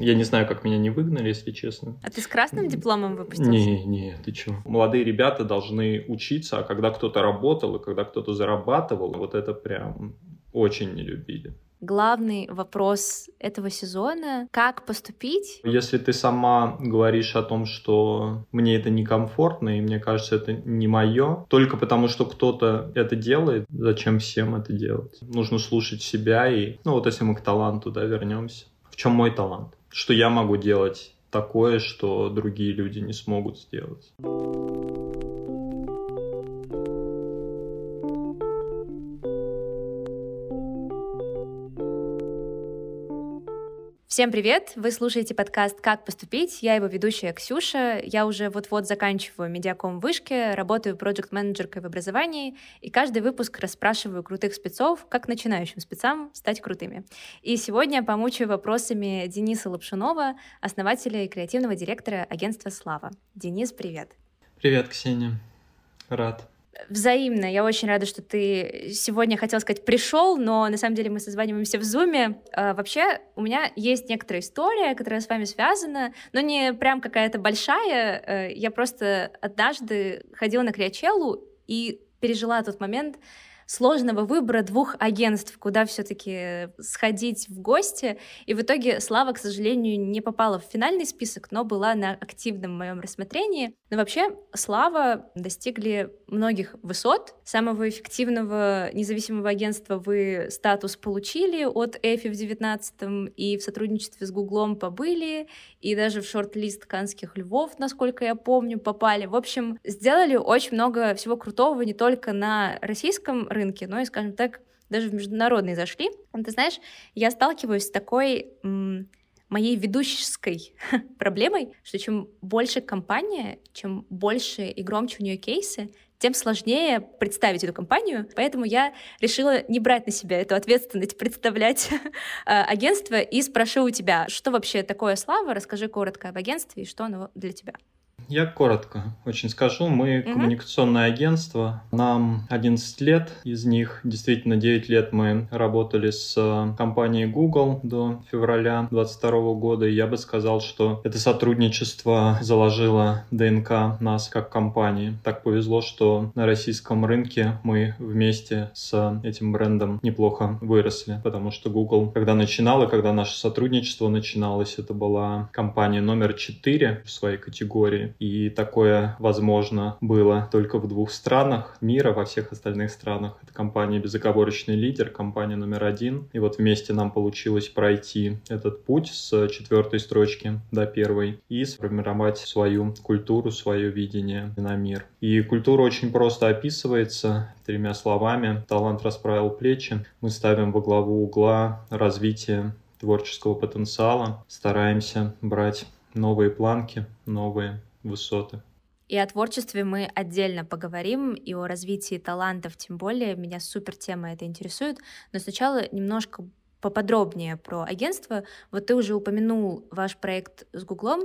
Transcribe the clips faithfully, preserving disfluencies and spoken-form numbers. Я не знаю, как меня не выгнали, если честно. А ты с красным дипломом выпустился? Не, не, ты чё? Молодые ребята должны учиться, а когда кто-то работал и когда кто-то зарабатывал, вот это прям очень не любили. Главный вопрос этого сезона — как поступить? Если ты сама говоришь о том, что мне это некомфортно, и мне кажется, это не мое, только потому, что кто-то это делает, зачем всем это делать? Нужно слушать себя и... Ну вот если мы к таланту, да, вернемся. В чем мой талант? Что я могу делать такое, что другие люди не смогут сделать? Всем привет! Вы слушаете подкаст «Как поступить?». Я его ведущая Ксюша. Я уже вот-вот заканчиваю медиаком в вышке, работаю проджект-менеджеркой в образовании, и каждый выпуск расспрашиваю крутых спецов, как начинающим спецам стать крутыми. И сегодня помучаю вопросами Дениса Лапшинова, основателя и креативного директора агентства «Слава». Денис, привет! Привет, Ксения. Рад. Взаимно. Я очень рада, что ты сегодня, хотела сказать, пришел, но на самом деле мы созваниваемся в Зуме. А, вообще, у меня есть некоторая история, которая с вами связана, но не прям какая-то большая. Я просто однажды ходила на Криачеллу и пережила тот момент сложного выбора двух агентств, куда все-таки сходить в гости. И в итоге Слава, к сожалению, не попала в финальный список, но была на активном моем рассмотрении. Но вообще Слава достигли многих высот. Самого эффективного независимого агентства вы статус получили от Эфи в девятнадцатом, и в сотрудничестве с Гуглом побыли, и даже в шорт-лист Каннских львов, насколько я помню, попали. В общем, сделали очень много всего крутого не только на российском рынке, но и, скажем так, даже в международный зашли. Ты знаешь, я сталкиваюсь с такой м- моей ведущей проблемой, что чем больше компания, чем больше и громче у нее кейсы, тем сложнее представить эту компанию. Поэтому я решила не брать на себя эту ответственность, представлять агентство, и спрошу у тебя, что вообще такое Слава? Расскажи коротко об агентстве и что оно для тебя. Я коротко очень скажу. Мы mm-hmm. коммуникационное агентство. Нам одиннадцать лет. Из них действительно девять лет мы работали с компанией Google до февраля двадцать второго года. И я бы сказал, что это сотрудничество заложило ДНК нас как компании. Так повезло, что на российском рынке мы вместе с этим брендом неплохо выросли. Потому что Google, когда начинала, когда наше сотрудничество начиналось, это была компания номер четыре в своей категории. И такое возможно было только в двух странах мира, во всех остальных странах. Это компания «Безоговорочный лидер», компания номер один. И вот вместе нам получилось пройти этот путь с четвертой строчки до первой и сформировать свою культуру, свое видение на мир. И культура очень просто описывается тремя словами. Талант расправил плечи. Мы ставим во главу угла развитие творческого потенциала, стараемся брать новые планки, новые высоты. И о творчестве мы отдельно поговорим, и о развитии талантов тем более. Меня супер тема это интересует. Но сначала немножко поподробнее про агентство. Вот ты уже упомянул ваш проект с Гуглом.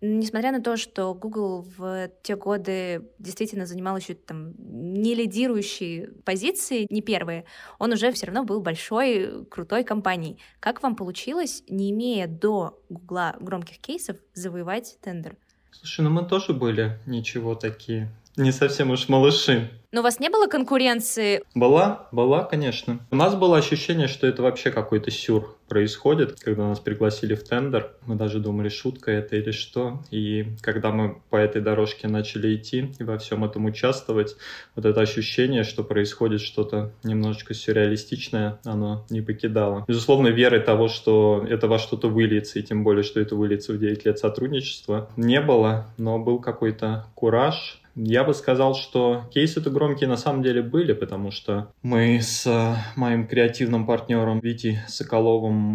Несмотря на то, что Google в те годы действительно занимал еще там не лидирующие позиции, не первые, он уже все равно был большой, крутой компанией. Как вам получилось, не имея до Гугла громких кейсов, завоевать тендер? Слушай, ну мы тоже были ничего такие, не совсем уж малыши. Но у вас не было конкуренции? Была, была, конечно. У нас было ощущение, что это вообще какой-то сюр происходит, когда нас пригласили в тендер. Мы даже думали, шутка это или что. И когда мы по этой дорожке начали идти и во всем этом участвовать, вот это ощущение, что происходит что-то немножечко сюрреалистичное, оно не покидало. Безусловно, веры того, что это во что-то выльется, и тем более, что это выльется в девять лет сотрудничества, не было, но был какой-то кураж. Я бы сказал, что кейсы-то громкие на самом деле были, потому что мы с моим креативным партнером Витей Соколовым,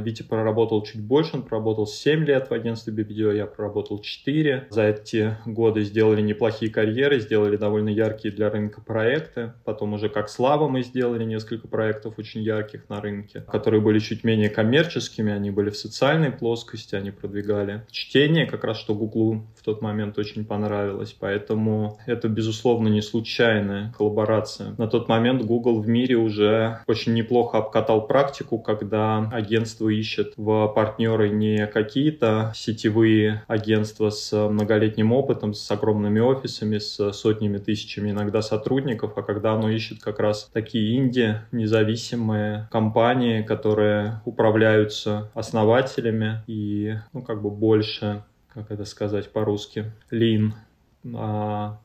Витя проработал чуть больше, он проработал семь лет в агентстве би би ди о, я проработал четыре. За эти годы сделали неплохие карьеры, сделали довольно яркие для рынка проекты. Потом уже как Слава мы сделали несколько проектов очень ярких на рынке, которые были чуть менее коммерческими, они были в социальной плоскости, они продвигали чтение, как раз что Гуглу в тот момент очень понравилось, поэтому поэтому это, безусловно, не случайная коллаборация. На тот момент Google в мире уже очень неплохо обкатал практику, когда агентство ищет в партнеры не какие-то сетевые агентства с многолетним опытом, с огромными офисами, с сотнями, тысячами иногда сотрудников, а когда оно ищет как раз такие инди, независимые компании, которые управляются основателями и, ну, как бы больше, как это сказать по-русски, lean, а,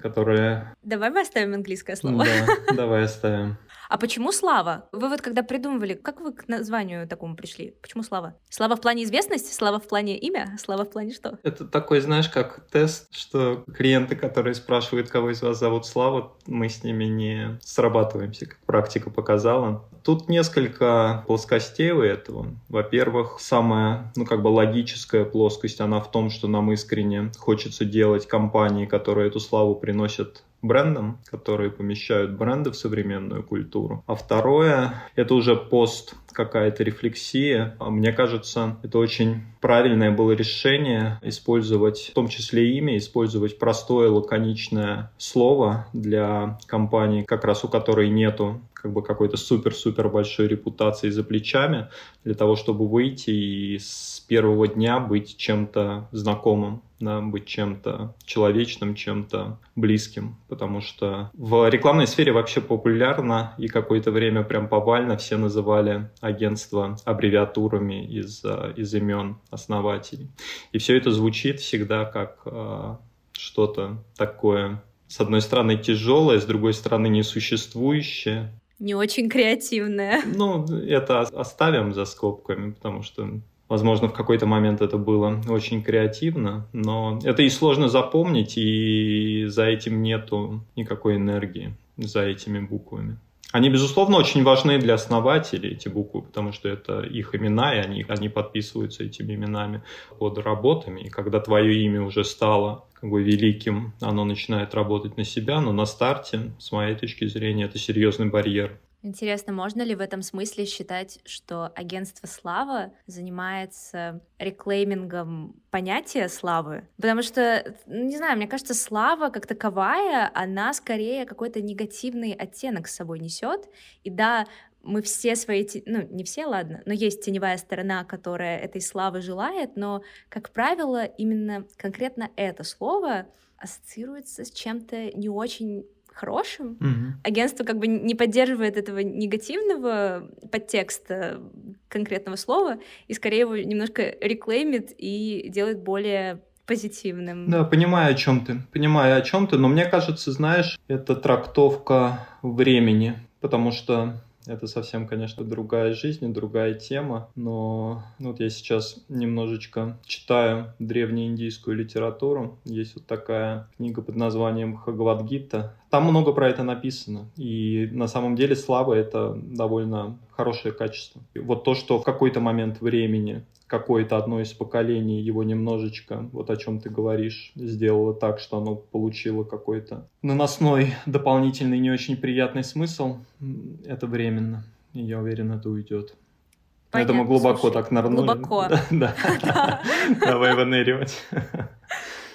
которые... Давай мы оставим английское слово. Да, давай оставим. А почему «Слава»? Вы вот когда придумывали, как вы к названию такому пришли? Почему «Слава»? Слава в плане известности? Слава в плане имя? Слава в плане что? Это такой, знаешь, как тест, что клиенты, которые спрашивают, кого из вас зовут Слава, мы с ними не срабатываемся, как практика показала. Тут несколько плоскостей у этого. Во-первых, самая, ну, как бы логическая плоскость, она в том, что нам искренне хочется делать компании, которые эту славу приносят брендам, которые помещают бренды в современную культуру. А второе, это уже пост какая-то рефлексия. Мне кажется, это очень правильное было решение использовать, в том числе имя, использовать простое лаконичное слово для компании, как раз у которой нету как бы какой-то супер-супер большой репутации за плечами, для того, чтобы выйти и с первого дня быть чем-то знакомым, да, быть чем-то человечным, чем-то близким, потому что в рекламной сфере вообще популярно и какое-то время прям повально все называли агентства аббревиатурами из, из имен основателей. И все это звучит всегда как э, что-то такое, с одной стороны тяжелое, с другой стороны несуществующее. Не очень креативное. Ну, это оставим за скобками, потому что, возможно, в какой-то момент это было очень креативно, но это и сложно запомнить, и за этим нету никакой энергии, за этими буквами. Они, безусловно, очень важны для основателей, эти буквы, потому что это их имена, и они, они подписываются этими именами под работами. И когда твое имя уже стало как бы великим, оно начинает работать на себя, но на старте, с моей точки зрения, это серьезный барьер. Интересно, можно ли в этом смысле считать, что агентство «Слава» занимается реклеймингом понятия «славы»? Потому что, не знаю, мне кажется, «слава» как таковая, она скорее какой-то негативный оттенок с собой несет. И да, мы все свои... Ну, не все, ладно, но есть теневая сторона, которая этой славы желает, но, как правило, именно конкретно это слово ассоциируется с чем-то не очень... хорошим. Угу. Агентство как бы не поддерживает этого негативного подтекста конкретного слова и скорее его немножко реклеймит и делает более позитивным. Да, понимаю, о чем ты. Понимаю, о чем ты, но мне кажется, знаешь, это трактовка времени, потому что это совсем, конечно, другая жизнь, другая тема, но вот я сейчас немножечко читаю древнеиндийскую литературу. Есть вот такая книга под названием «Хагавадгита». Там много про это написано, и на самом деле слава — это довольно хорошее качество. Вот то, что в какой-то момент времени какое-то одно из поколений его немножечко, вот о чем ты говоришь, сделало так, что оно получило какой-то наносной, дополнительный, не очень приятный смысл, это временно. И я уверен, это уйдет. Понятно. Это мы глубоко. Слушай, так нырнули. Глубоко. Давай выныривать.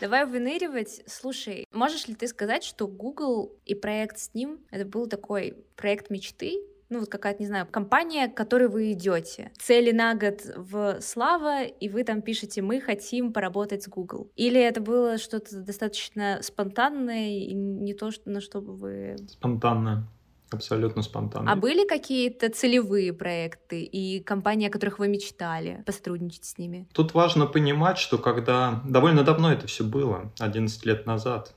Давай выныривать. Слушай, можешь ли ты сказать, что Google и проект с ним, это был такой проект мечты? Ну, вот какая-то, не знаю, компания, к которой вы идете. Цели на год в «Слава», и вы там пишете «Мы хотим поработать с Google». Или это было что-то достаточно спонтанное и не то, на что бы вы... Спонтанное. Абсолютно спонтанно. А были какие-то целевые проекты и компании, о которых вы мечтали посотрудничать с ними? Тут важно понимать, что когда... Довольно давно это все было, одиннадцать лет назад.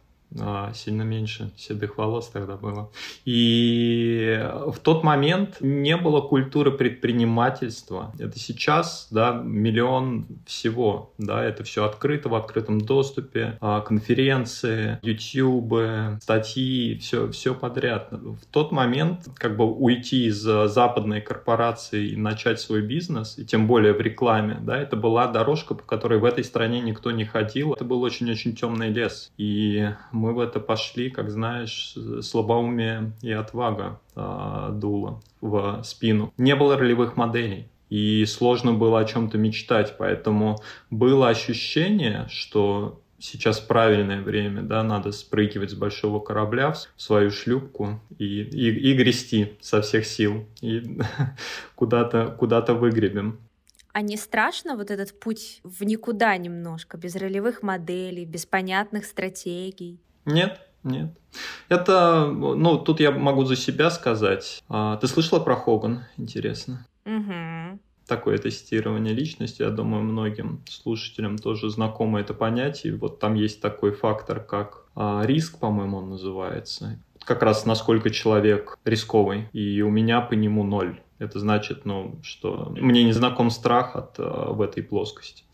Сильно меньше седых волос тогда было. И в тот момент не было культуры предпринимательства. Это сейчас, да, миллион всего. Да, это все открыто, в открытом доступе. Конференции, ютубы, статьи, все, все подряд. В тот момент как бы уйти из западной корпорации и начать свой бизнес, и тем более в рекламе, да, это была дорожка, по которой в этой стране никто не ходил. Это был очень-очень темный лес. И мы в это пошли, как знаешь, слабоумие и отвага э, дула в спину. Не было ролевых моделей, и сложно было о чем-то мечтать, поэтому было ощущение, что сейчас правильное время, да, надо спрыгивать с большого корабля в свою шлюпку и, и, и грести со всех сил, и куда-то, куда-то выгребем. А не страшно вот этот путь в никуда немножко, без ролевых моделей, без понятных стратегий? Нет, нет. Это, ну, тут я могу за себя сказать. А, ты слышала про Хоган, интересно? Угу. Такое тестирование личности, я думаю, многим слушателям тоже знакомо это понятие. Вот там есть такой фактор, как а, риск, по-моему, он называется. Как раз насколько человек рисковый, и у меня по нему ноль. Это значит, ну, что мне не знаком страх от, а, в этой плоскости.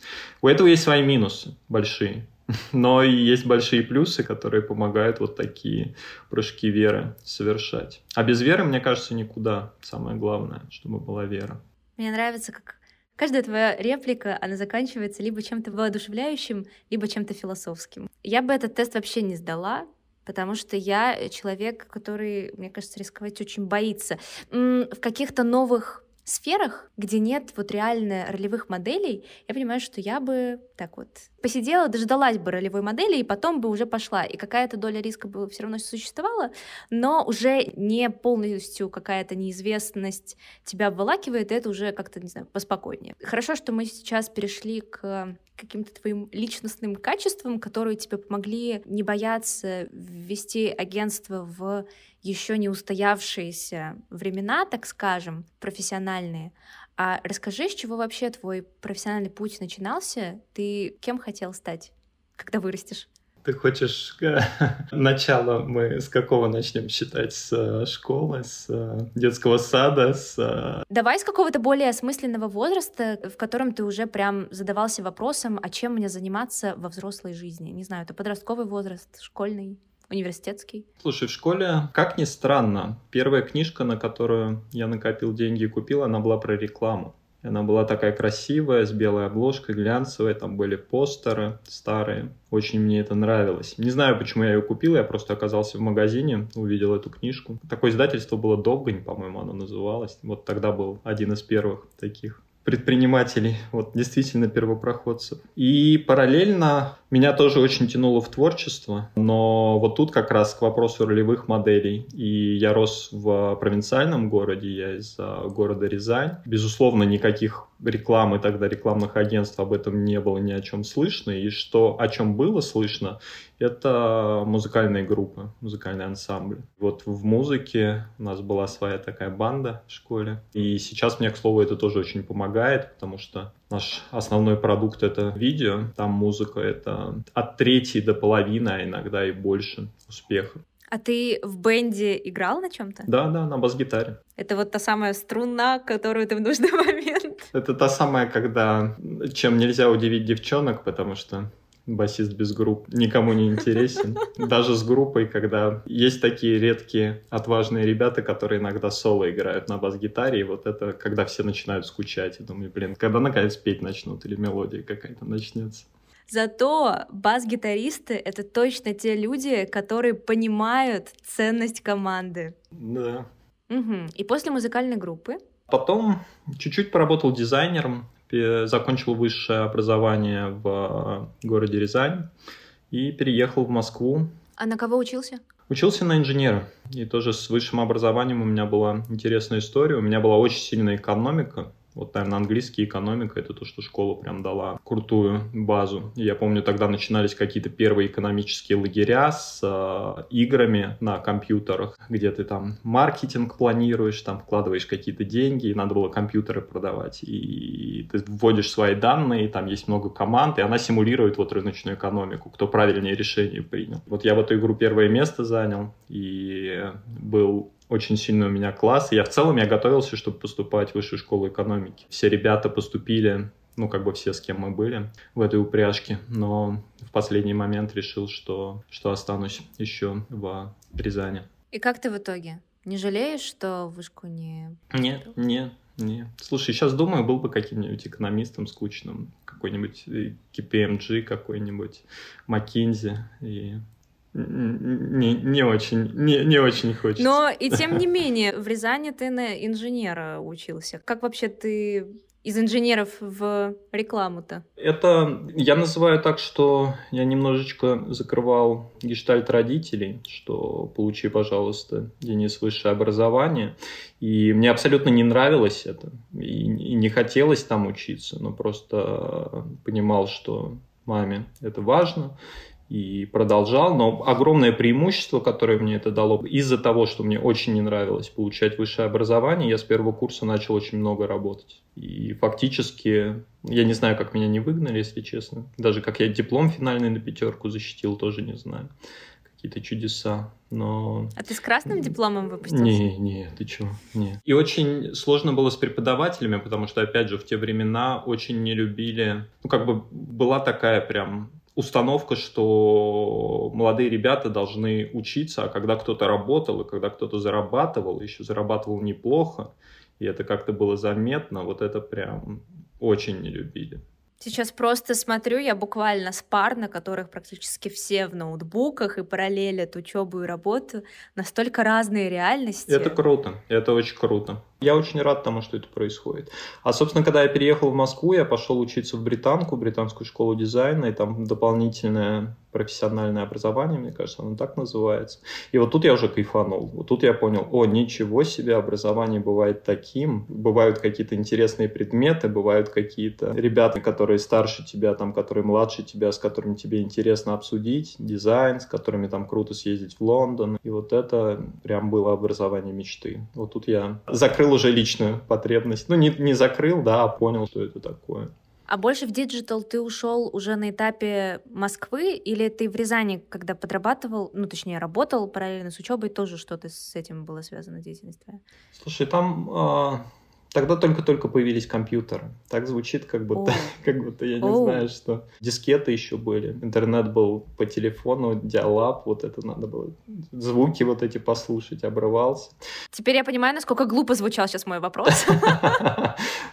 У этого есть свои минусы большие, но и есть большие плюсы, которые помогают вот такие прыжки веры совершать. А без веры, мне кажется, никуда. Самое главное, чтобы была вера. Мне нравится, как каждая твоя реплика, она заканчивается либо чем-то воодушевляющим, либо чем-то философским. Я бы этот тест вообще не сдала, потому что я человек, который, мне кажется, рисковать очень боится. В каких-то новых сферах, где нет вот реально ролевых моделей, я понимаю, что я бы так вот посидела, дождалась бы ролевой модели, и потом бы уже пошла. И какая-то доля риска бы все равно существовала, но уже не полностью какая-то неизвестность тебя обволакивает, и это уже как-то, не знаю, поспокойнее. Хорошо, что мы сейчас перешли к каким-то твоим личностным качествам, которые тебе помогли не бояться ввести агентство в еще не устоявшиеся времена, так скажем, профессиональные. А расскажи, с чего вообще твой профессиональный путь начинался? Ты кем хотел стать, когда вырастешь? Ты хочешь начало мы с какого начнем считать? С школы, с детского сада? С... Давай с какого-то более осмысленного возраста, в котором ты уже прям задавался вопросом, а чем мне заниматься во взрослой жизни? Не знаю, это подростковый возраст, школьный? Университетский. Слушай, в школе, как ни странно, первая книжка, на которую я накопил деньги и купил, она была про рекламу. Она была такая красивая, с белой обложкой, глянцевая, там были постеры старые. Очень мне это нравилось. Не знаю, почему я ее купил, я просто оказался в магазине, увидел эту книжку. Такое издательство было «Довгань», по-моему, оно называлось. Вот тогда был один из первых таких предпринимателей, вот действительно первопроходцев. И параллельно меня тоже очень тянуло в творчество, но вот тут как раз к вопросу ролевых моделей. И я рос в провинциальном городе, я из города Рязань. Безусловно, никаких рекламы тогда, рекламных агентств об этом не было ни о чем слышно. И что о чем было слышно, это музыкальные группы, музыкальные ансамбли. Вот в музыке у нас была своя такая банда в школе. И сейчас мне, к слову, это тоже очень помогает, потому что наш основной продукт — это видео. Там музыка — это от трети до половины, а иногда и больше успеха. А ты в бенде играл на чем-то? Да, да, на бас-гитаре. Это вот та самая струна, которую ты в нужный момент. Это та самая, когда чем нельзя удивить девчонок, потому что басист без групп никому не интересен. Даже с группой, когда есть такие редкие, отважные ребята, которые иногда соло играют на бас-гитаре, и вот это, когда все начинают скучать, и думаю, блин, когда наконец петь начнут или мелодия какая-то начнется. Зато бас-гитаристы — это точно те люди, которые понимают ценность команды. Да. Угу. И после музыкальной группы? Потом чуть-чуть поработал дизайнером, закончил высшее образование в городе Рязань и переехал в Москву. А на кого учился? Учился на инженера. И тоже с высшим образованием у меня была интересная история. У меня была очень сильная экономика. Вот, наверное, английский, экономика — это то, что школа прям дала крутую базу. И я помню, тогда начинались какие-то первые экономические лагеря с э, играми на компьютерах, где ты там маркетинг планируешь, там вкладываешь какие-то деньги, и надо было компьютеры продавать. И, и ты вводишь свои данные, там есть много команд, и она симулирует вот рыночную экономику, кто правильнее решение принял. Вот я в эту игру первое место занял, и был... Очень сильно у меня класс. И я в целом я готовился, чтобы поступать в Высшую школу экономики. Все ребята поступили, ну, как бы все, с кем мы были в этой упряжке. Но в последний момент решил, что, что останусь еще в Рязани. И как ты в итоге? Не жалеешь, что вышку не... Нет, нет, нет. Слушай, сейчас думаю, был бы каким-нибудь экономистом скучным. Какой-нибудь кей пи эм джи, какой-нибудь McKinsey и... Не, не очень, не, не очень хочется. Но и тем не менее, в Рязани ты на инженера учился. Как вообще ты из инженеров в рекламу-то? Это я называю так, что я немножечко закрывал гештальт родителей, что получи, пожалуйста, Денис, высшее образование. И мне абсолютно не нравилось это, и не хотелось там учиться, но просто понимал, что маме это важно. И продолжал, но огромное преимущество, которое мне это дало, из-за того, что мне очень не нравилось получать высшее образование, я с первого курса начал очень много работать. И фактически, я не знаю, как меня не выгнали, если честно. Даже как я диплом финальный на пятерку защитил, тоже не знаю. Какие-то чудеса, но... А ты с красным дипломом выпустился? Не, не, ты чего? Не. И очень сложно было с преподавателями, потому что, опять же, в те времена очень не любили... Ну, как бы была такая прям... установка, что молодые ребята должны учиться, а когда кто-то работал, и когда кто-то зарабатывал, еще зарабатывал неплохо, и это как-то было заметно, вот это прям очень не любили. Сейчас просто смотрю, я буквально с пар, на которых практически все в ноутбуках и параллелят учебу и работу, настолько разные реальности. Это круто, это очень круто. Я очень рад тому, что это происходит. А, собственно, когда я переехал в Москву, я пошел учиться в Британку, Британскую школу дизайна, и там дополнительное профессиональное образование, мне кажется, оно так называется. И вот тут я уже кайфанул. Вот тут я понял, о, ничего себе, образование бывает таким. Бывают какие-то интересные предметы, бывают какие-то ребята, которые старше тебя, там, которые младше тебя, с которыми тебе интересно обсудить дизайн, с которыми там круто съездить в Лондон. И вот это прям было образование мечты. Вот тут я закрыл уже личную потребность. Ну, не, не закрыл, да, а понял, что это такое. А больше в диджитал ты ушел уже на этапе Москвы, или ты в Рязани, когда подрабатывал, ну, точнее, работал параллельно с учебой, тоже что-то с этим было связано, деятельность твоя? Слушай, там а, тогда только-только появились компьютеры. Так звучит, как будто, как будто я не О. знаю, что. Дискеты еще были, интернет был по телефону, диалап, вот это надо было, звуки вот эти послушать, обрывался. Теперь я понимаю, насколько глупо звучал сейчас мой вопрос.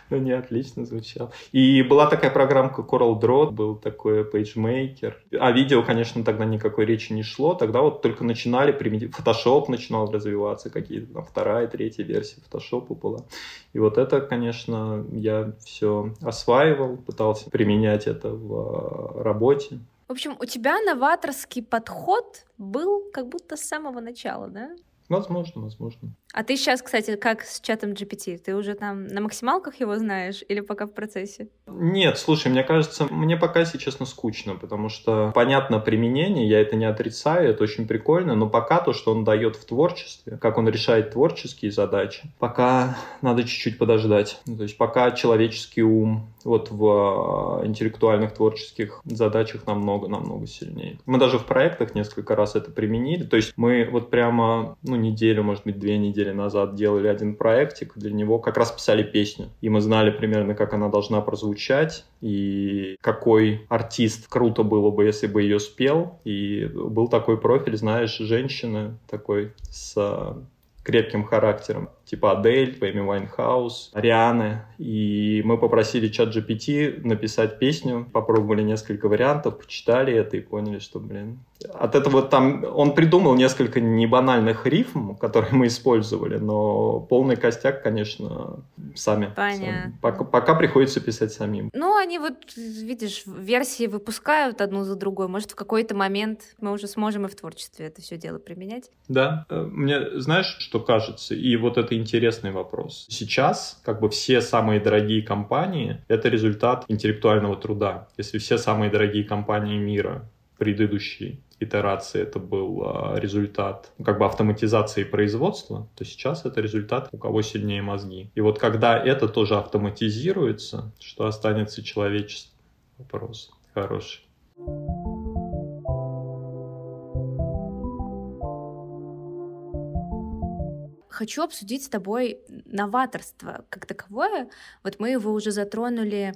Ну, не отлично звучал. И была такая программка CorelDRAW, был такой PageMaker. О видео, конечно, тогда никакой речи не шло. Тогда вот только начинали применять. Фотошоп начинал развиваться, какие-то там вторая, третья версия Фотошопа была. И вот это, конечно, я все осваивал, пытался применять это в работе. В общем, у тебя новаторский подход был как будто с самого начала, да? Возможно, возможно. А ты сейчас, кстати, как с чатом джи пи ти? Ты уже там на максималках его знаешь или пока в процессе? Нет, слушай, мне кажется, мне пока, если честно, скучно, потому что понятно применение, я это не отрицаю, это очень прикольно, но пока то, что он дает в творчестве, как он решает творческие задачи, пока надо чуть-чуть подождать. То есть пока человеческий ум вот в интеллектуальных творческих задачах намного-намного сильнее. Мы даже в проектах несколько раз это применили, то есть мы вот прямо, ну, неделю, может быть, две недели назад делали один проектик, для него как раз писали песню, и мы знали примерно, как она должна прозвучать, и какой артист круто было бы, если бы ее спел, и был такой профиль, знаешь, женщины, такой с крепким характером, типа Адель, Эми Вайнхаус, Арианы. И мы попросили ChatGPT написать песню, попробовали несколько вариантов, почитали это и поняли, что, блин, от этого там... Он придумал несколько небанальных рифм, которые мы использовали, но полный костяк, конечно, сами. Понятно. Сами. Пока, пока приходится писать самим. Ну, они вот, видишь, версии выпускают одну за другой. Может, в какой-то момент мы уже сможем и в творчестве это все дело применять? Да. Мне, знаешь, что кажется? И вот это интересный вопрос. Сейчас как бы все самые дорогие компании — это результат интеллектуального труда. Если все самые дорогие компании мира предыдущие итерации — это был результат как бы автоматизации производства, то сейчас это результат, у кого сильнее мозги. И вот когда это тоже автоматизируется, что останется человечество? Вопрос хороший. Хочу обсудить с тобой новаторство как таковое. Вот мы его уже затронули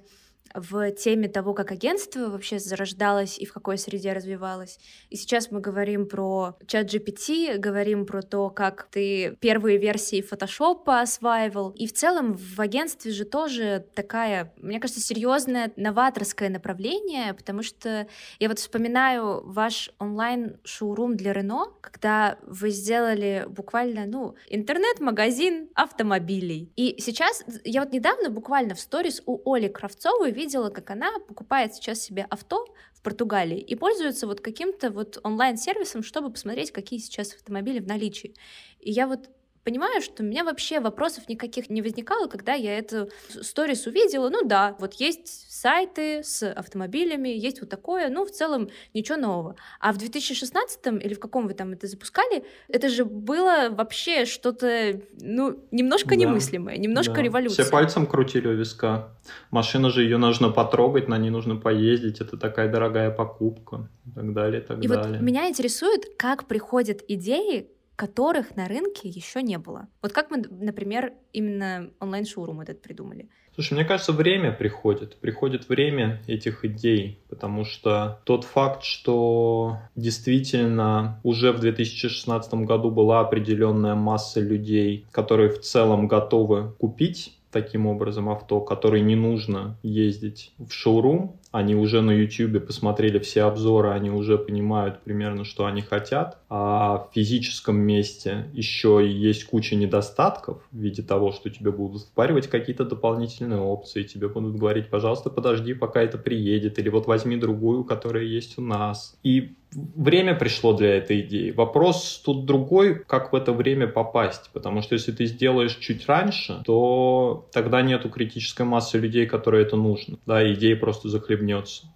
в теме того, как агентство вообще зарождалось и в какой среде развивалось. И сейчас мы говорим про ChatGPT, говорим про то, как ты первые версии Фотошопа осваивал. И в целом в агентстве же тоже такая, мне кажется, серьезное новаторское направление, потому что я вот вспоминаю ваш онлайн-шоурум для Renault, когда вы сделали буквально, ну, интернет-магазин автомобилей. И сейчас, я вот недавно буквально в сторис у Оли Кравцовой видела, как она покупает сейчас себе авто в Португалии и пользуется вот каким-то вот онлайн-сервисом, чтобы посмотреть, какие сейчас автомобили в наличии. И я вот понимаю, что у меня вообще вопросов никаких не возникало, когда я эту сторис увидела. Ну да, вот есть сайты с автомобилями, есть вот такое, ну в целом ничего нового. А в две тысячи шестнадцатом или в каком вы там это запускали, это же было вообще что-то, ну, немножко немыслимое, да, немножко да. Революция. Все пальцем крутили у виска. Машина же, ее нужно потрогать, на ней нужно поездить, это такая дорогая покупка и так далее, и так и далее. И вот меня интересует, как приходят идеи, которых на рынке еще не было. Вот как мы, например, именно онлайн-шоурум этот придумали? Слушай, мне кажется, время приходит. Приходит время этих идей, потому что тот факт, что действительно уже в две тысячи шестнадцатом году была определенная масса людей, которые в целом готовы купить таким образом авто, которые не нужно ездить в шоурум, они уже на YouTube посмотрели все обзоры, они уже понимают примерно, что они хотят, а в физическом месте еще есть куча недостатков в виде того, что тебе будут впаривать какие-то дополнительные опции, тебе будут говорить, пожалуйста, подожди, пока это приедет, или вот возьми другую, которая есть у нас. И время пришло для этой идеи. Вопрос тут другой, как в это время попасть, потому что если ты сделаешь чуть раньше, то тогда нету критической массы людей, которые это нужно, да, идея просто захлебнется. То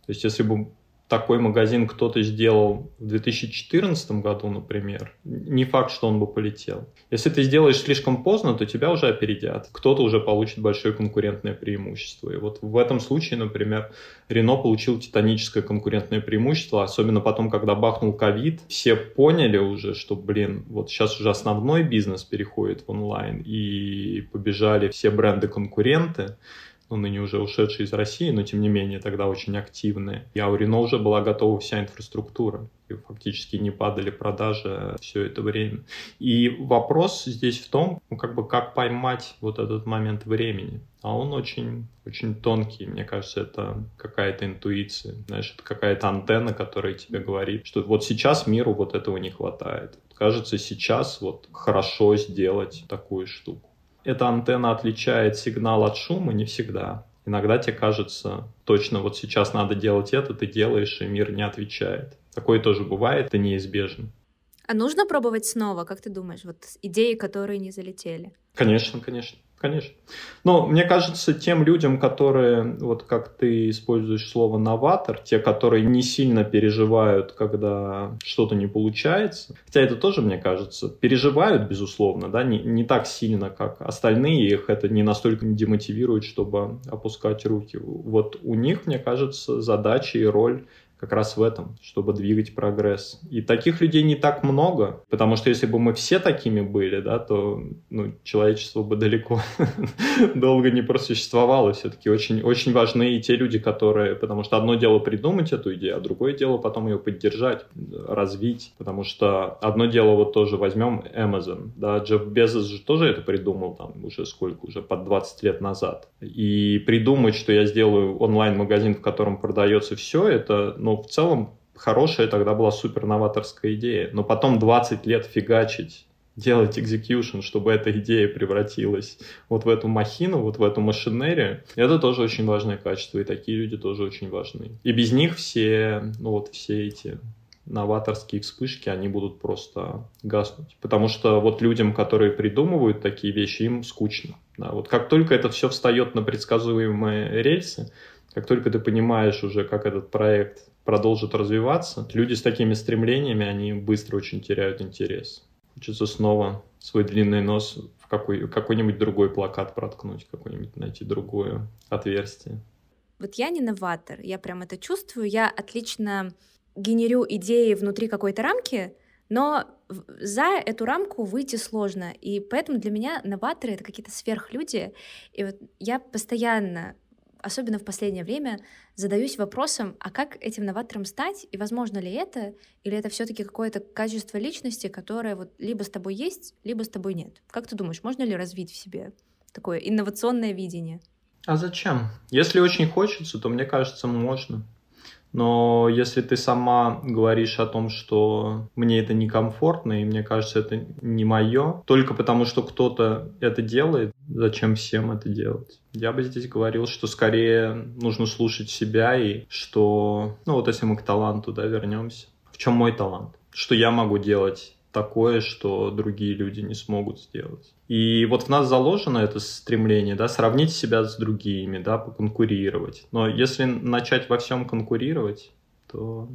есть если бы такой магазин кто-то сделал в две тысячи четырнадцатом году, например, не факт, что он бы полетел. Если ты сделаешь слишком поздно, то тебя уже опередят. Кто-то уже получит большое конкурентное преимущество. И вот в этом случае, например, Renault получил титаническое конкурентное преимущество, особенно потом, когда бахнул ковид. Все поняли уже, что, блин, вот сейчас уже основной бизнес переходит в онлайн, и побежали все бренды-конкуренты, ну, ныне уже ушедшие из России, но, тем не менее, тогда очень активные. И у Renault уже была готова вся инфраструктура. И фактически не падали продажи все это время. И вопрос здесь в том, ну, как бы, как поймать вот этот момент времени. А он очень, очень тонкий. Мне кажется, это какая-то интуиция. Знаешь, это какая-то антенна, которая тебе говорит, что вот сейчас миру вот этого не хватает. Кажется, сейчас вот хорошо сделать такую штуку. Эта антенна отличает сигнал от шума не всегда. Иногда тебе кажется, точно вот сейчас надо делать это, ты делаешь, и мир не отвечает. Такое тоже бывает, и неизбежно. А нужно пробовать снова, как ты думаешь, вот идеи, которые не залетели? Конечно, конечно, конечно. Но мне кажется, тем людям, которые, вот как ты используешь слово «новатор», те, которые не сильно переживают, когда что-то не получается, хотя это тоже, мне кажется, переживают, безусловно, да, не, не так сильно, как остальные, их это не настолько демотивирует, чтобы опускать руки. Вот у них, мне кажется, задача и роль как раз в этом, чтобы двигать прогресс. И таких людей не так много, потому что если бы мы все такими были, да, то ну, человечество бы далеко долго не просуществовало. Все-таки очень, очень важны и те люди, которые... Потому что одно дело придумать эту идею, а другое дело потом ее поддержать, развить. Потому что одно дело, вот тоже возьмем Amazon. Да, Джефф Безос же тоже это придумал там уже сколько, уже под двадцать лет назад. И придумать, что я сделаю онлайн-магазин, в котором продается все, это... Но в целом хорошая тогда была супер новаторская идея. Но потом двадцать лет фигачить, делать экзекьюшн, чтобы эта идея превратилась вот в эту махину, вот в эту машинерию, это тоже очень важное качество, и такие люди тоже очень важны. И без них все, ну вот все эти новаторские вспышки, они будут просто гаснуть. Потому что вот людям, которые придумывают такие вещи, им скучно. Да, вот как только это все встает на предсказуемые рельсы, как только ты понимаешь уже, как этот проект продолжит развиваться, люди с такими стремлениями, они быстро очень теряют интерес. Хочется снова свой длинный нос в какой, какой-нибудь другой плакат проткнуть, какой-нибудь найти другое отверстие. Вот я не новатор, я прям это чувствую. Я отлично генерю идеи внутри какой-то рамки, но за эту рамку выйти сложно. И поэтому для меня новаторы — это какие-то сверхлюди. И вот я постоянно особенно в последнее время, задаюсь вопросом, а как этим новатором стать, и возможно ли это, или это все-таки какое-то качество личности, которое вот либо с тобой есть, либо с тобой нет. Как ты думаешь, можно ли развить в себе такое инновационное видение? А зачем? Если очень хочется, то, мне кажется, можно. Но если ты сама говоришь о том, что мне это некомфортно, и мне кажется, это не мое, только потому что кто-то это делает, зачем всем это делать? Я бы здесь говорил, что скорее нужно слушать себя, и что... Ну вот если мы к таланту, да, вернемся. В чем мой талант? Что я могу делать такое, что другие люди не смогут сделать? И вот в нас заложено это стремление, да, сравнить себя с другими, да, поконкурировать. Но если начать во всем конкурировать, то...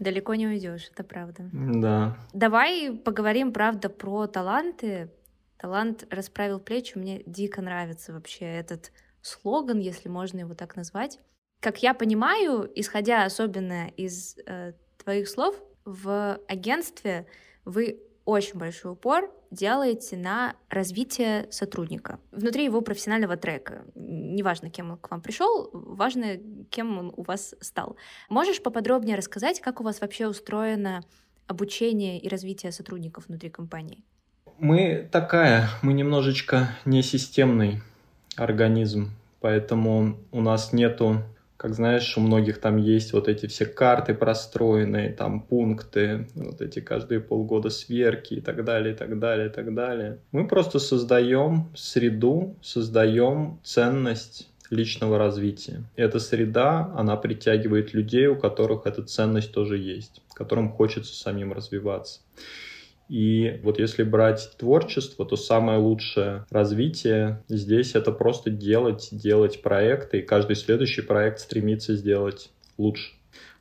Далеко не уйдешь, это правда. Да. Давай поговорим, правда, про таланты. Талант расправил плечи. Мне дико нравится вообще этот слоган, если можно его так назвать. Как я понимаю, исходя особенно из э, твоих слов, в агентстве вы очень большой упор делаете на развитие сотрудника внутри его профессионального трека. Неважно, кем он к вам пришел, важно, кем он у вас стал. Можешь поподробнее рассказать, как у вас вообще устроено обучение и развитие сотрудников внутри компании? Мы такая, мы немножечко несистемный организм, поэтому у нас нету, как знаешь, у многих там есть вот эти все карты простроенные, там пункты, вот эти каждые полгода сверки и так далее, и так далее, и так далее. Мы просто создаем среду, создаем ценность личного развития. И эта среда, она притягивает людей, у которых эта ценность тоже есть, которым хочется самим развиваться. И вот если брать творчество, то самое лучшее развитие здесь — это просто делать, делать проекты, и каждый следующий проект стремится сделать лучше.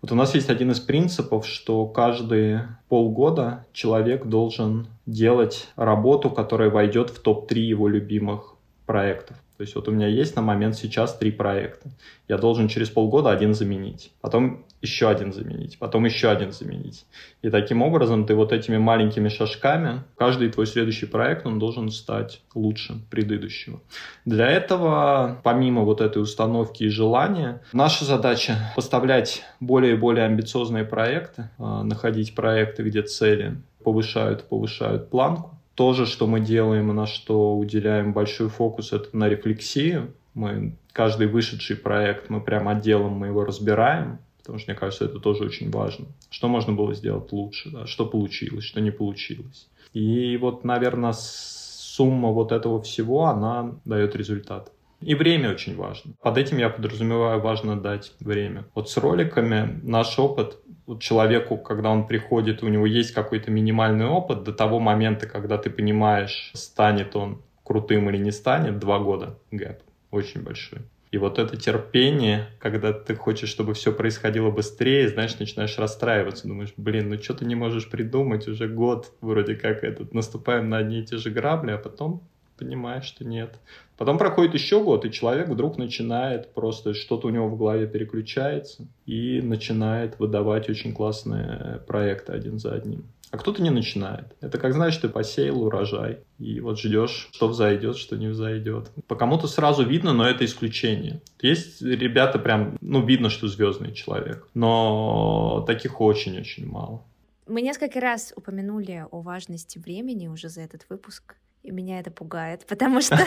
Вот у нас есть один из принципов, что каждые полгода человек должен делать работу, которая войдет в топ три его любимых проектов. То есть вот у меня есть на момент сейчас три проекта. Я должен через полгода один заменить, потом еще один заменить, потом еще один заменить. И таким образом ты вот этими маленькими шажками, каждый твой следующий проект, он должен стать лучше предыдущего. Для этого, помимо вот этой установки и желания, наша задача поставлять более и более амбициозные проекты, находить проекты, где цели повышают, повышают планку. То же, что мы делаем и на что уделяем большой фокус, это на рефлексию. Мы, каждый вышедший проект мы прям отделом мы его разбираем, потому что, мне кажется, это тоже очень важно. Что можно было сделать лучше, да? Что получилось, что не получилось. И вот, наверное, сумма вот этого всего, она дает результат. И время очень важно. Под этим я подразумеваю, важно дать время. Вот с роликами наш опыт... Вот человеку, когда он приходит, у него есть какой-то минимальный опыт до того момента, когда ты понимаешь, станет он крутым или не станет, два года гэп, очень большой. И вот это терпение, когда ты хочешь, чтобы все происходило быстрее, знаешь, начинаешь расстраиваться, думаешь, блин, ну что ты не можешь придумать, уже год вроде как этот, наступаем на одни и те же грабли, а потом... понимаешь, что нет. Потом проходит еще год, и человек вдруг начинает просто, что-то у него в голове переключается и начинает выдавать очень классные проекты один за одним. А кто-то не начинает. Это как, знаешь, ты посеял урожай, и вот ждешь, что взойдет, что не взойдет. По кому-то сразу видно, но это исключение. Есть ребята прям, ну, видно, что звездный человек, но таких очень-очень мало. Мы несколько раз упомянули о важности времени уже за этот выпуск. И меня это пугает, потому что,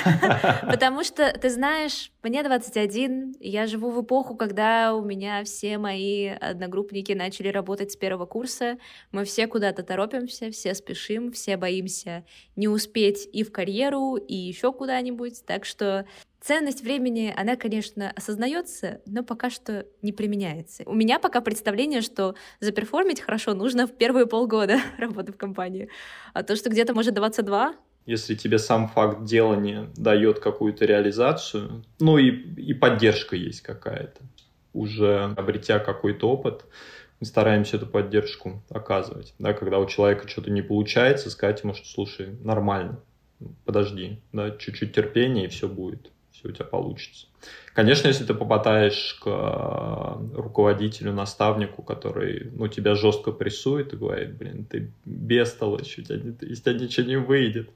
потому что, ты знаешь, мне двадцать один, я живу в эпоху, когда у меня все мои одногруппники начали работать с первого курса, мы все куда-то торопимся, все спешим, все боимся не успеть и в карьеру, и еще куда-нибудь, так что... Ценность времени, она, конечно, осознается, но пока что не применяется. У меня пока представление, что заперформить хорошо нужно в первые полгода работы в компании, а то, что где-то, может, двадцать два... Если тебе сам факт делания дает какую-то реализацию, ну и, и поддержка есть какая-то. Уже обретя какой-то опыт, мы стараемся эту поддержку оказывать. Да, когда у человека что-то не получается, сказать ему, что слушай, нормально, подожди, да, чуть-чуть терпения, и все будет, все у тебя получится. Конечно, если ты попадаешь к руководителю, наставнику, который, ну, тебя жестко прессует и говорит, блин, ты бестолочь, у тебя, из тебя ничего не выйдет,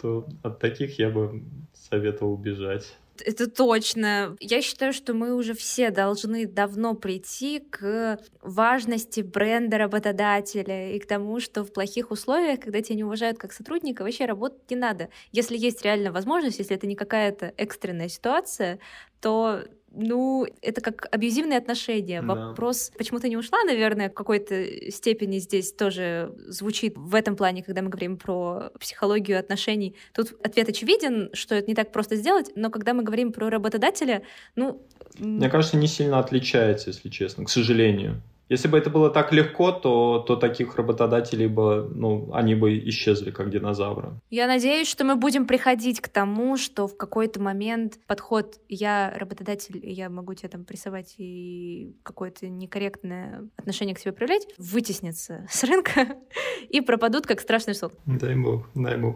то от таких я бы советовал убежать. это точно. Я считаю, что мы уже все должны давно прийти к важности бренда работодателя и к тому, что в плохих условиях, когда тебя не уважают как сотрудника, вообще работать не надо. Если есть реально возможность, если это не какая-то экстренная ситуация, то... Ну, это как абьюзивные отношения. Да. Вопрос, почему ты не ушла, наверное, в какой-то степени здесь тоже звучит в этом плане, когда мы говорим про психологию отношений. Тут ответ очевиден, что это не так просто сделать, но когда мы говорим про работодателя, ну... Мне кажется, не сильно отличается, если честно, к сожалению. Если бы это было так легко, то, то таких работодателей бы, ну, они бы исчезли, как динозавры. Я надеюсь, что мы будем приходить к тому, что в какой-то момент подход «я работодатель, я могу тебя там прессовать и какое-то некорректное отношение к себе проявлять» вытеснится с рынка и пропадут, как страшный сон. Дай бог, дай бог.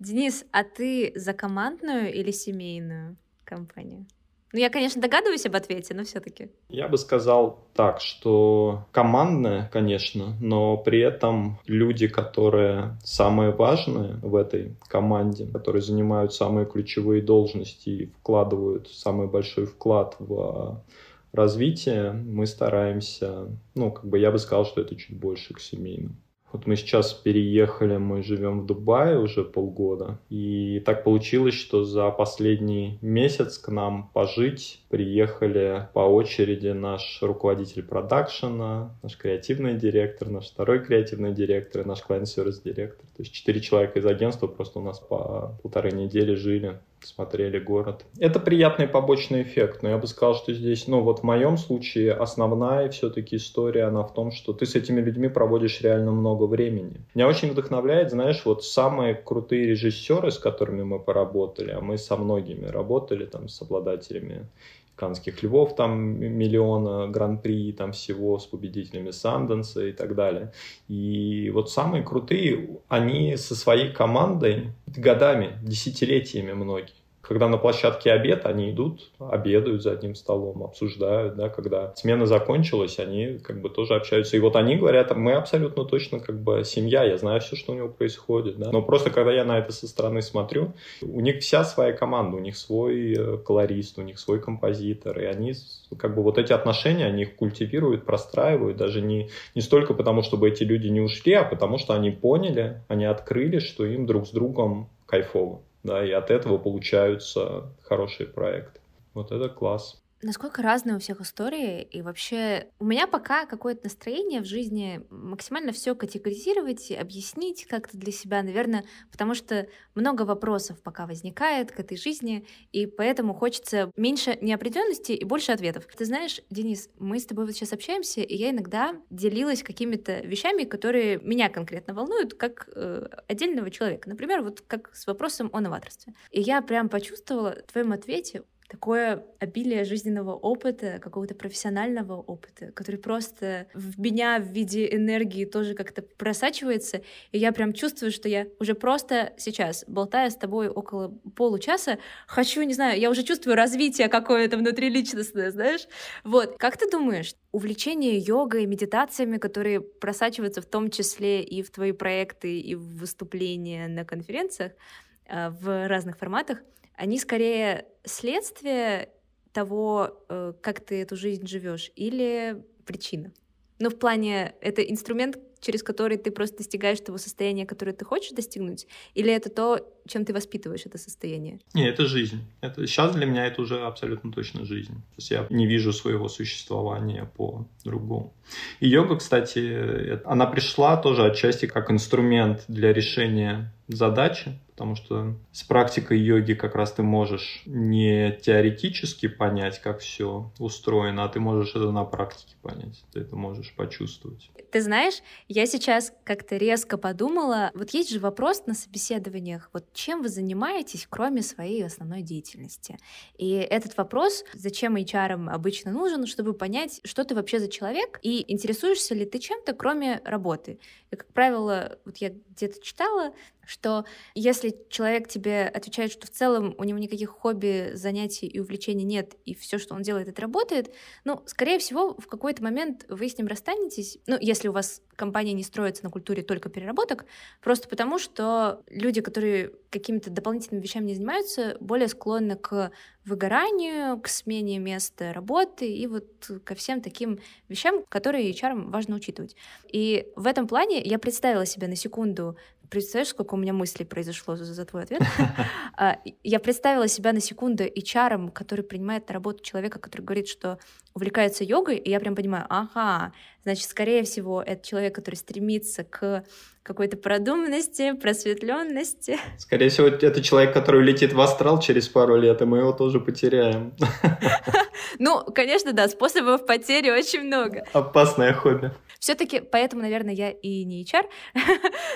Денис, а ты за командную или семейную компанию? Ну, я, конечно, догадываюсь об ответе, но все-таки. Я бы сказал так, что командная, конечно, но при этом люди, которые самые важные в этой команде, которые занимают самые ключевые должности и вкладывают самый большой вклад в развитие, мы стараемся, ну, как бы я бы сказал, что это чуть больше к семейному. Вот мы сейчас переехали, мы живем в Дубае уже полгода. И так получилось, что за последний месяц к нам пожить приехали по очереди наш руководитель продакшена, наш креативный директор, наш второй креативный директор и наш клиент-сервис-директор. То есть четыре человека из агентства просто у нас по полторы недели жили, смотрели город. Это приятный побочный эффект, но я бы сказал, что здесь, ну вот в моем случае основная все-таки история, она в том, что ты с этими людьми проводишь реально много времени. Меня очень вдохновляет, знаешь, вот самые крутые режиссеры, с которыми мы поработали, а мы со многими работали, там, с обладателями Каннских львов, там, миллиона, гран-при, там, всего, с победителями Санденса и так далее. И вот самые крутые, они со своей командой годами, десятилетиями многие. Когда на площадке обед, они идут, обедают за одним столом, обсуждают, да, когда смена закончилась, они как бы тоже общаются. И вот они говорят, мы абсолютно точно как бы семья, я знаю все, что у него происходит, да. Но просто когда я на это со стороны смотрю, у них вся своя команда, у них свой колорист, у них свой композитор, и они как бы вот эти отношения, они их культивируют, простраивают, даже не, не столько потому, чтобы эти люди не ушли, а потому что они поняли, они открыли, что им друг с другом кайфово. Да, и от этого получаются хорошие проекты. Вот это класс. Насколько разные у всех истории, и вообще у меня пока какое-то настроение в жизни максимально все категоризировать и объяснить как-то для себя, наверное, потому что много вопросов пока возникает к этой жизни, и поэтому хочется меньше неопределенности и больше ответов. Ты знаешь, Денис, мы с тобой вот сейчас общаемся, и я иногда делилась какими-то вещами, которые меня конкретно волнуют, как э, отдельного человека. Например, вот как с вопросом о новаторстве. И я прям почувствовала в твоем ответе такое обилие жизненного опыта, какого-то профессионального опыта, который просто в меня в виде энергии тоже как-то просачивается, и я прям чувствую, что я уже просто сейчас, болтая с тобой около получаса, хочу, не знаю, я уже чувствую развитие какое-то внутриличностное, знаешь? Вот. Как ты думаешь, увлечение йогой, медитациями, которые просачиваются в том числе и в твои проекты, и в выступления на конференциях в разных форматах, они скорее следствие того, как ты эту жизнь живешь, или причина? Ну, в плане, это инструмент, через который ты просто достигаешь того состояния, которое ты хочешь достигнуть, или это то, чем ты воспитываешь это состояние? Не, это жизнь. Это, сейчас для меня это уже абсолютно точно жизнь. То есть я не вижу своего существования по-другому. И йога, кстати, она пришла тоже отчасти как инструмент для решения задачи, потому что с практикой йоги как раз ты можешь не теоретически понять, как все устроено, а ты можешь это на практике понять, ты это можешь почувствовать. Ты знаешь, я сейчас как-то резко подумала, вот есть же вопрос на собеседованиях, вот чем вы занимаетесь, кроме своей основной деятельности? И этот вопрос, зачем эйч ар обычно нужен, чтобы понять, что ты вообще за человек, и интересуешься ли ты чем-то, кроме работы. И, как правило, вот я где-то читала, что если человек тебе отвечает, что в целом у него никаких хобби, занятий и увлечений нет, и все, что он делает, это работает, ну, скорее всего, в какой-то момент вы с ним расстанетесь, ну, если у вас компания не строится на культуре только переработок, просто потому, что люди, которые какими-то дополнительными вещами не занимаются, более склонны к выгоранию, к смене места работы и вот ко всем таким вещам, которые эйч ар важно учитывать. И в этом плане я представила себе на секунду, представляешь, сколько у меня мыслей произошло за, за твой ответ? Я представила себя на секунду эйч ар, который принимает на работу человека, который говорит, что увлекается йогой, и я прям понимаю, ага, значит, скорее всего, это человек, который стремится к какой-то продуманности, просветленности. Скорее всего, это человек, который летит в астрал через пару лет, и мы его тоже потеряем. Ну, конечно, да, способов потери очень много. Опасное хобби. Все-таки поэтому, наверное, я и не эйч ар,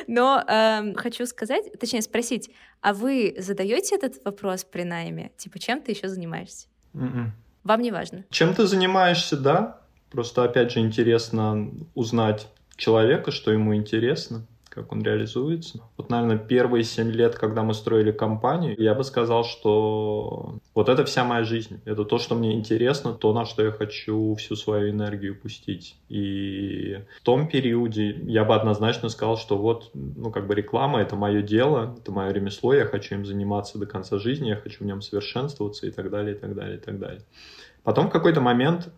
но э, хочу сказать, точнее спросить, а вы задаете этот вопрос при найме? Типа, чем ты еще занимаешься? Mm-mm. Вам не важно? Чем ты занимаешься, да. Просто, опять же, интересно узнать человека, что ему интересно, как он реализуется. Вот, наверное, первые семь лет, когда мы строили компанию, я бы сказал, что вот это вся моя жизнь. Это то, что мне интересно, то, на что я хочу всю свою энергию пустить. И в том периоде я бы однозначно сказал, что вот, ну, как бы реклама — это мое дело, это мое ремесло, я хочу им заниматься до конца жизни, я хочу в нем совершенствоваться и так далее, и так далее, и так далее. Потом в какой-то момент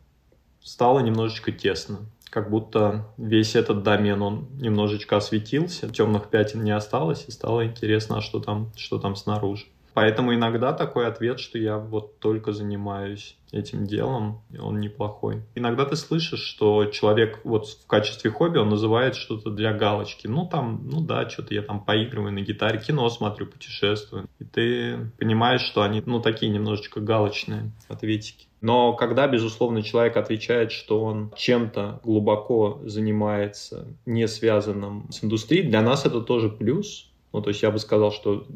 стало немножечко тесно. Как будто весь этот домен, он немножечко осветился, темных пятен не осталось, и стало интересно, а что там, что там снаружи. Поэтому иногда такой ответ, что я вот только занимаюсь этим делом, и он неплохой. Иногда ты слышишь, что человек вот в качестве хобби, он называет что-то для галочки. Ну там, ну да, что-то я там поигрываю на гитаре, кино смотрю, путешествую. И ты понимаешь, что они, ну, такие немножечко галочные ответики. Но когда, безусловно, человек отвечает, что он чем-то глубоко занимается, не связанным с индустрией, для нас это тоже плюс. Ну, то есть я бы сказал, что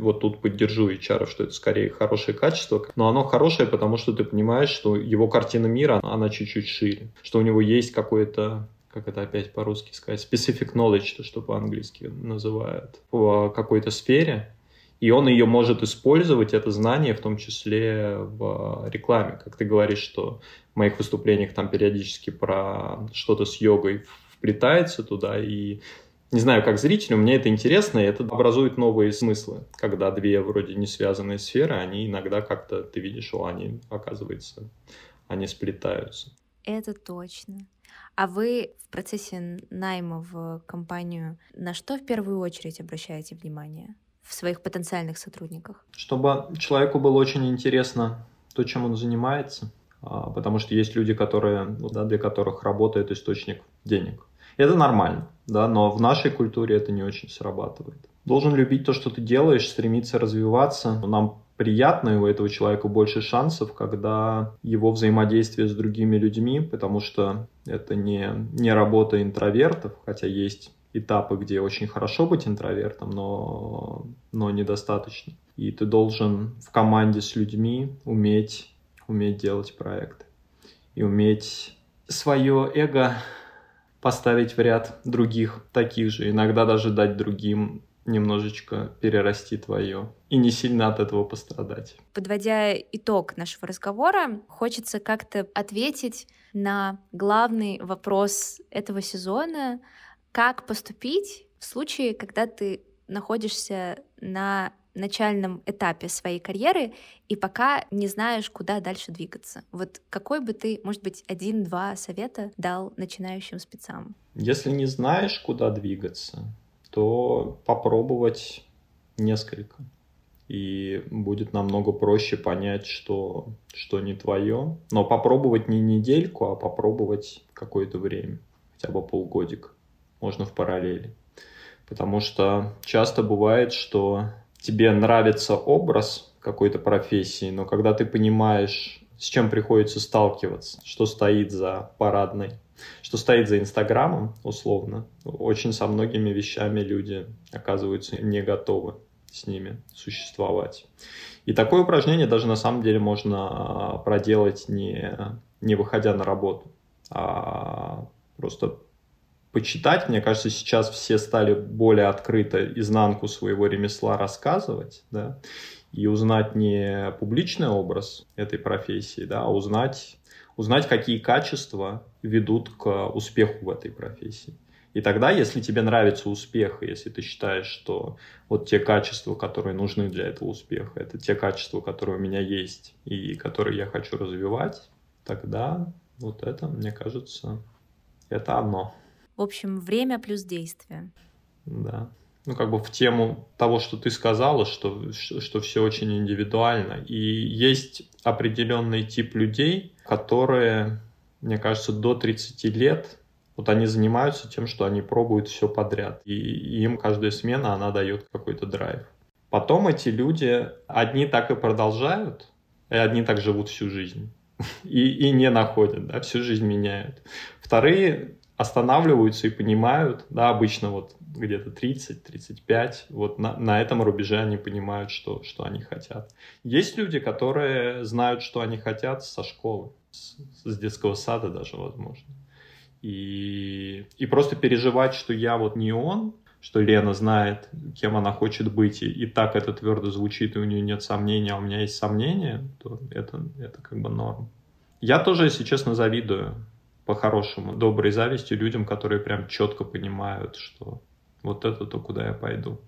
вот тут поддержу эйч ар, что это скорее хорошее качество. Но оно хорошее, потому что ты понимаешь, что его картина мира, она чуть-чуть шире. Что у него есть какое-то, как это опять по-русски сказать, specific knowledge, то, что по-английски называют, в какой-то сфере. И он ее может использовать, это знание, в том числе в рекламе. Как ты говоришь, что в моих выступлениях там периодически про что-то с йогой вплетается туда. И не знаю, как зрителю, мне это интересно, и это образует новые смыслы. Когда две вроде не связанные сферы, они иногда как-то, ты видишь, они, оказывается, они сплетаются. Это точно. А вы в процессе найма в компанию на что в первую очередь обращаете внимание в своих потенциальных сотрудниках? Чтобы человеку было очень интересно то, чем он занимается, потому что есть люди, которые, да, для которых работает источник денег. Это нормально, да, но в нашей культуре это не очень срабатывает. Должен любить то, что ты делаешь, стремиться развиваться. Нам приятно, и у этого человека больше шансов, когда его взаимодействие с другими людьми, потому что это не, не работа интровертов, хотя есть этапы, где очень хорошо быть интровертом, но, но недостаточно. И ты должен в команде с людьми уметь, уметь делать проекты и уметь свое эго поставить в ряд других таких же, иногда даже дать другим немножечко перерасти твое и не сильно от этого пострадать. Подводя итог нашего разговора, хочется как-то ответить на главный вопрос этого сезона — как поступить в случае, когда ты находишься на начальном этапе своей карьеры и пока не знаешь, куда дальше двигаться? Вот какой бы ты, может быть, один-два совета дал начинающим спецам? Если не знаешь, куда двигаться, то попробовать несколько. И будет намного проще понять, что, что не твое. Но попробовать не недельку, а попробовать какое-то время, хотя бы полгодика. Можно в параллели. Потому что часто бывает, что тебе нравится образ какой-то профессии, но когда ты понимаешь, с чем приходится сталкиваться, что стоит за парадной, что стоит за Инстаграмом, условно, очень со многими вещами люди оказываются не готовы с ними существовать. И такое упражнение даже на самом деле можно проделать не, не выходя на работу, а просто почитать. Мне кажется, сейчас все стали более открыто изнанку своего ремесла рассказывать, да, и узнать не публичный образ этой профессии, да, а узнать, узнать, какие качества ведут к успеху в этой профессии. И тогда, если тебе нравится успех, если ты считаешь, что вот те качества, которые нужны для этого успеха, это те качества, которые у меня есть и которые я хочу развивать, тогда вот это, мне кажется, это оно. В общем, время плюс действие. Да. Ну, как бы в тему того, что ты сказала, что, что, что все очень индивидуально. И есть определенный тип людей, которые, мне кажется, до тридцати лет... Вот они занимаются тем, что они пробуют все подряд. И им каждая смена, она дает какой-то драйв. Потом эти люди, одни так и продолжают, и одни так живут всю жизнь. И, и не находят, да, всю жизнь меняют. Вторые останавливаются и понимают, да, обычно вот где-то тридцать-тридцать пять, вот на, на этом рубеже они понимают, что, что они хотят. Есть люди, которые знают, что они хотят со школы, с, с детского сада даже, возможно. И, и просто переживать, что я вот не он, что Лена знает, кем она хочет быть, и, и так это твердо звучит, и у нее нет сомнений, а у меня есть сомнения, то это, это как бы норм. Я тоже, если честно, завидую по-хорошему, доброй завистью людям, которые прям четко понимают, что вот это то, куда я пойду.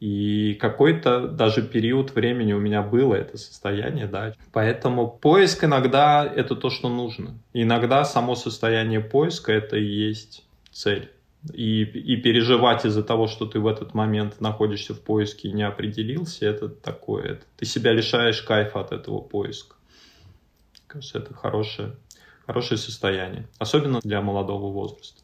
И какой-то даже период времени у меня было это состояние, да. Поэтому поиск иногда это то, что нужно. Иногда само состояние поиска это и есть цель. И, и переживать из-за того, что ты в этот момент находишься в поиске и не определился, это такое. Это, ты себя лишаешь кайфа от этого поиска. Кажется, это хорошее, хорошее состояние, особенно для молодого возраста.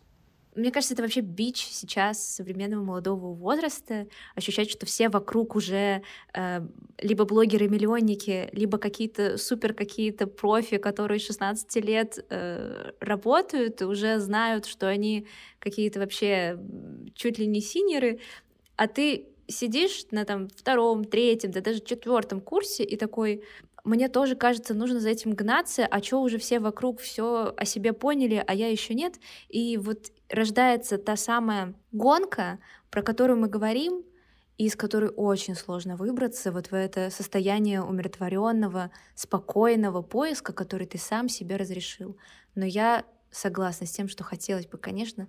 Мне кажется, это вообще бич сейчас современного молодого возраста. Ощущать, что все вокруг уже э, либо блогеры-миллионники, либо какие-то супер какие-то профи, которые шестнадцать лет э, работают и уже знают, что они какие-то вообще чуть ли не синьоры. А ты сидишь на там, втором, третьем, да даже четвертом курсе и такой... Мне тоже кажется, нужно за этим гнаться, а чё уже все вокруг все о себе поняли, а я еще нет. И вот рождается та самая гонка, про которую мы говорим, и из которой очень сложно выбраться вот в это состояние умиротворенного, спокойного поиска, который ты сам себе разрешил. Но я согласна с тем, что хотелось бы, конечно,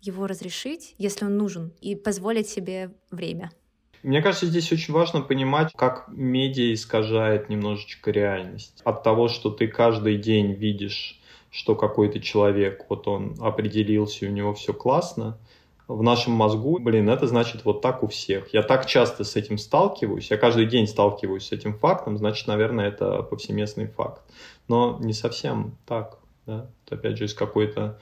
его разрешить, если он нужен, и позволить себе время. Мне кажется, здесь очень важно понимать, как медиа искажает немножечко реальность. От того, что ты каждый день видишь, что какой-то человек, вот он определился, у него все классно, в нашем мозгу, блин, это значит вот так у всех. Я так часто с этим сталкиваюсь, я каждый день сталкиваюсь с этим фактом, значит, наверное, это повсеместный факт. Но не совсем так, да? Опять же, из какой-то,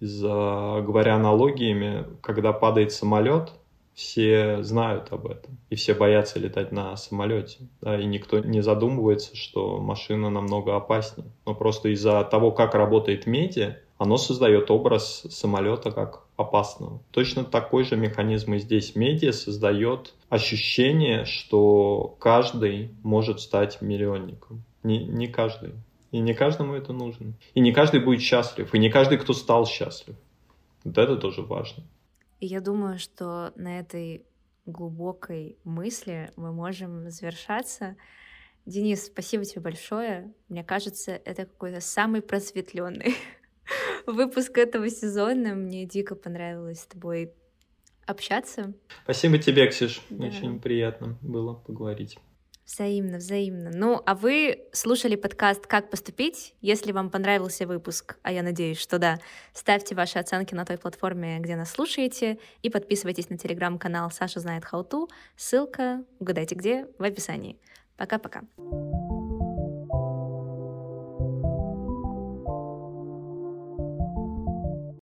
из, говоря аналогиями, когда падает самолет, все знают об этом, и все боятся летать на самолете, да, и никто не задумывается, что машина намного опаснее. Но просто из-за того, как работает медиа, оно создает образ самолета как опасного. Точно такой же механизм и здесь. Медиа создает ощущение, что каждый может стать миллионником. Не, не каждый. И не каждому это нужно. И не каждый будет счастлив, и не каждый, кто стал счастлив. Вот это тоже важно. И я думаю, что на этой глубокой мысли мы можем завершаться. Денис, спасибо тебе большое. Мне кажется, это какой-то самый просветленный выпуск этого сезона. Мне дико понравилось с тобой общаться. Спасибо тебе, Ксюш. Да. Очень приятно было поговорить. Взаимно, взаимно. Ну, а вы слушали подкаст «Как поступить?». Если вам понравился выпуск, а я надеюсь, что да, ставьте ваши оценки на той платформе, где нас слушаете, и подписывайтесь на телеграм-канал «Саша знает how to». Ссылка, угадайте где, в описании. Пока-пока.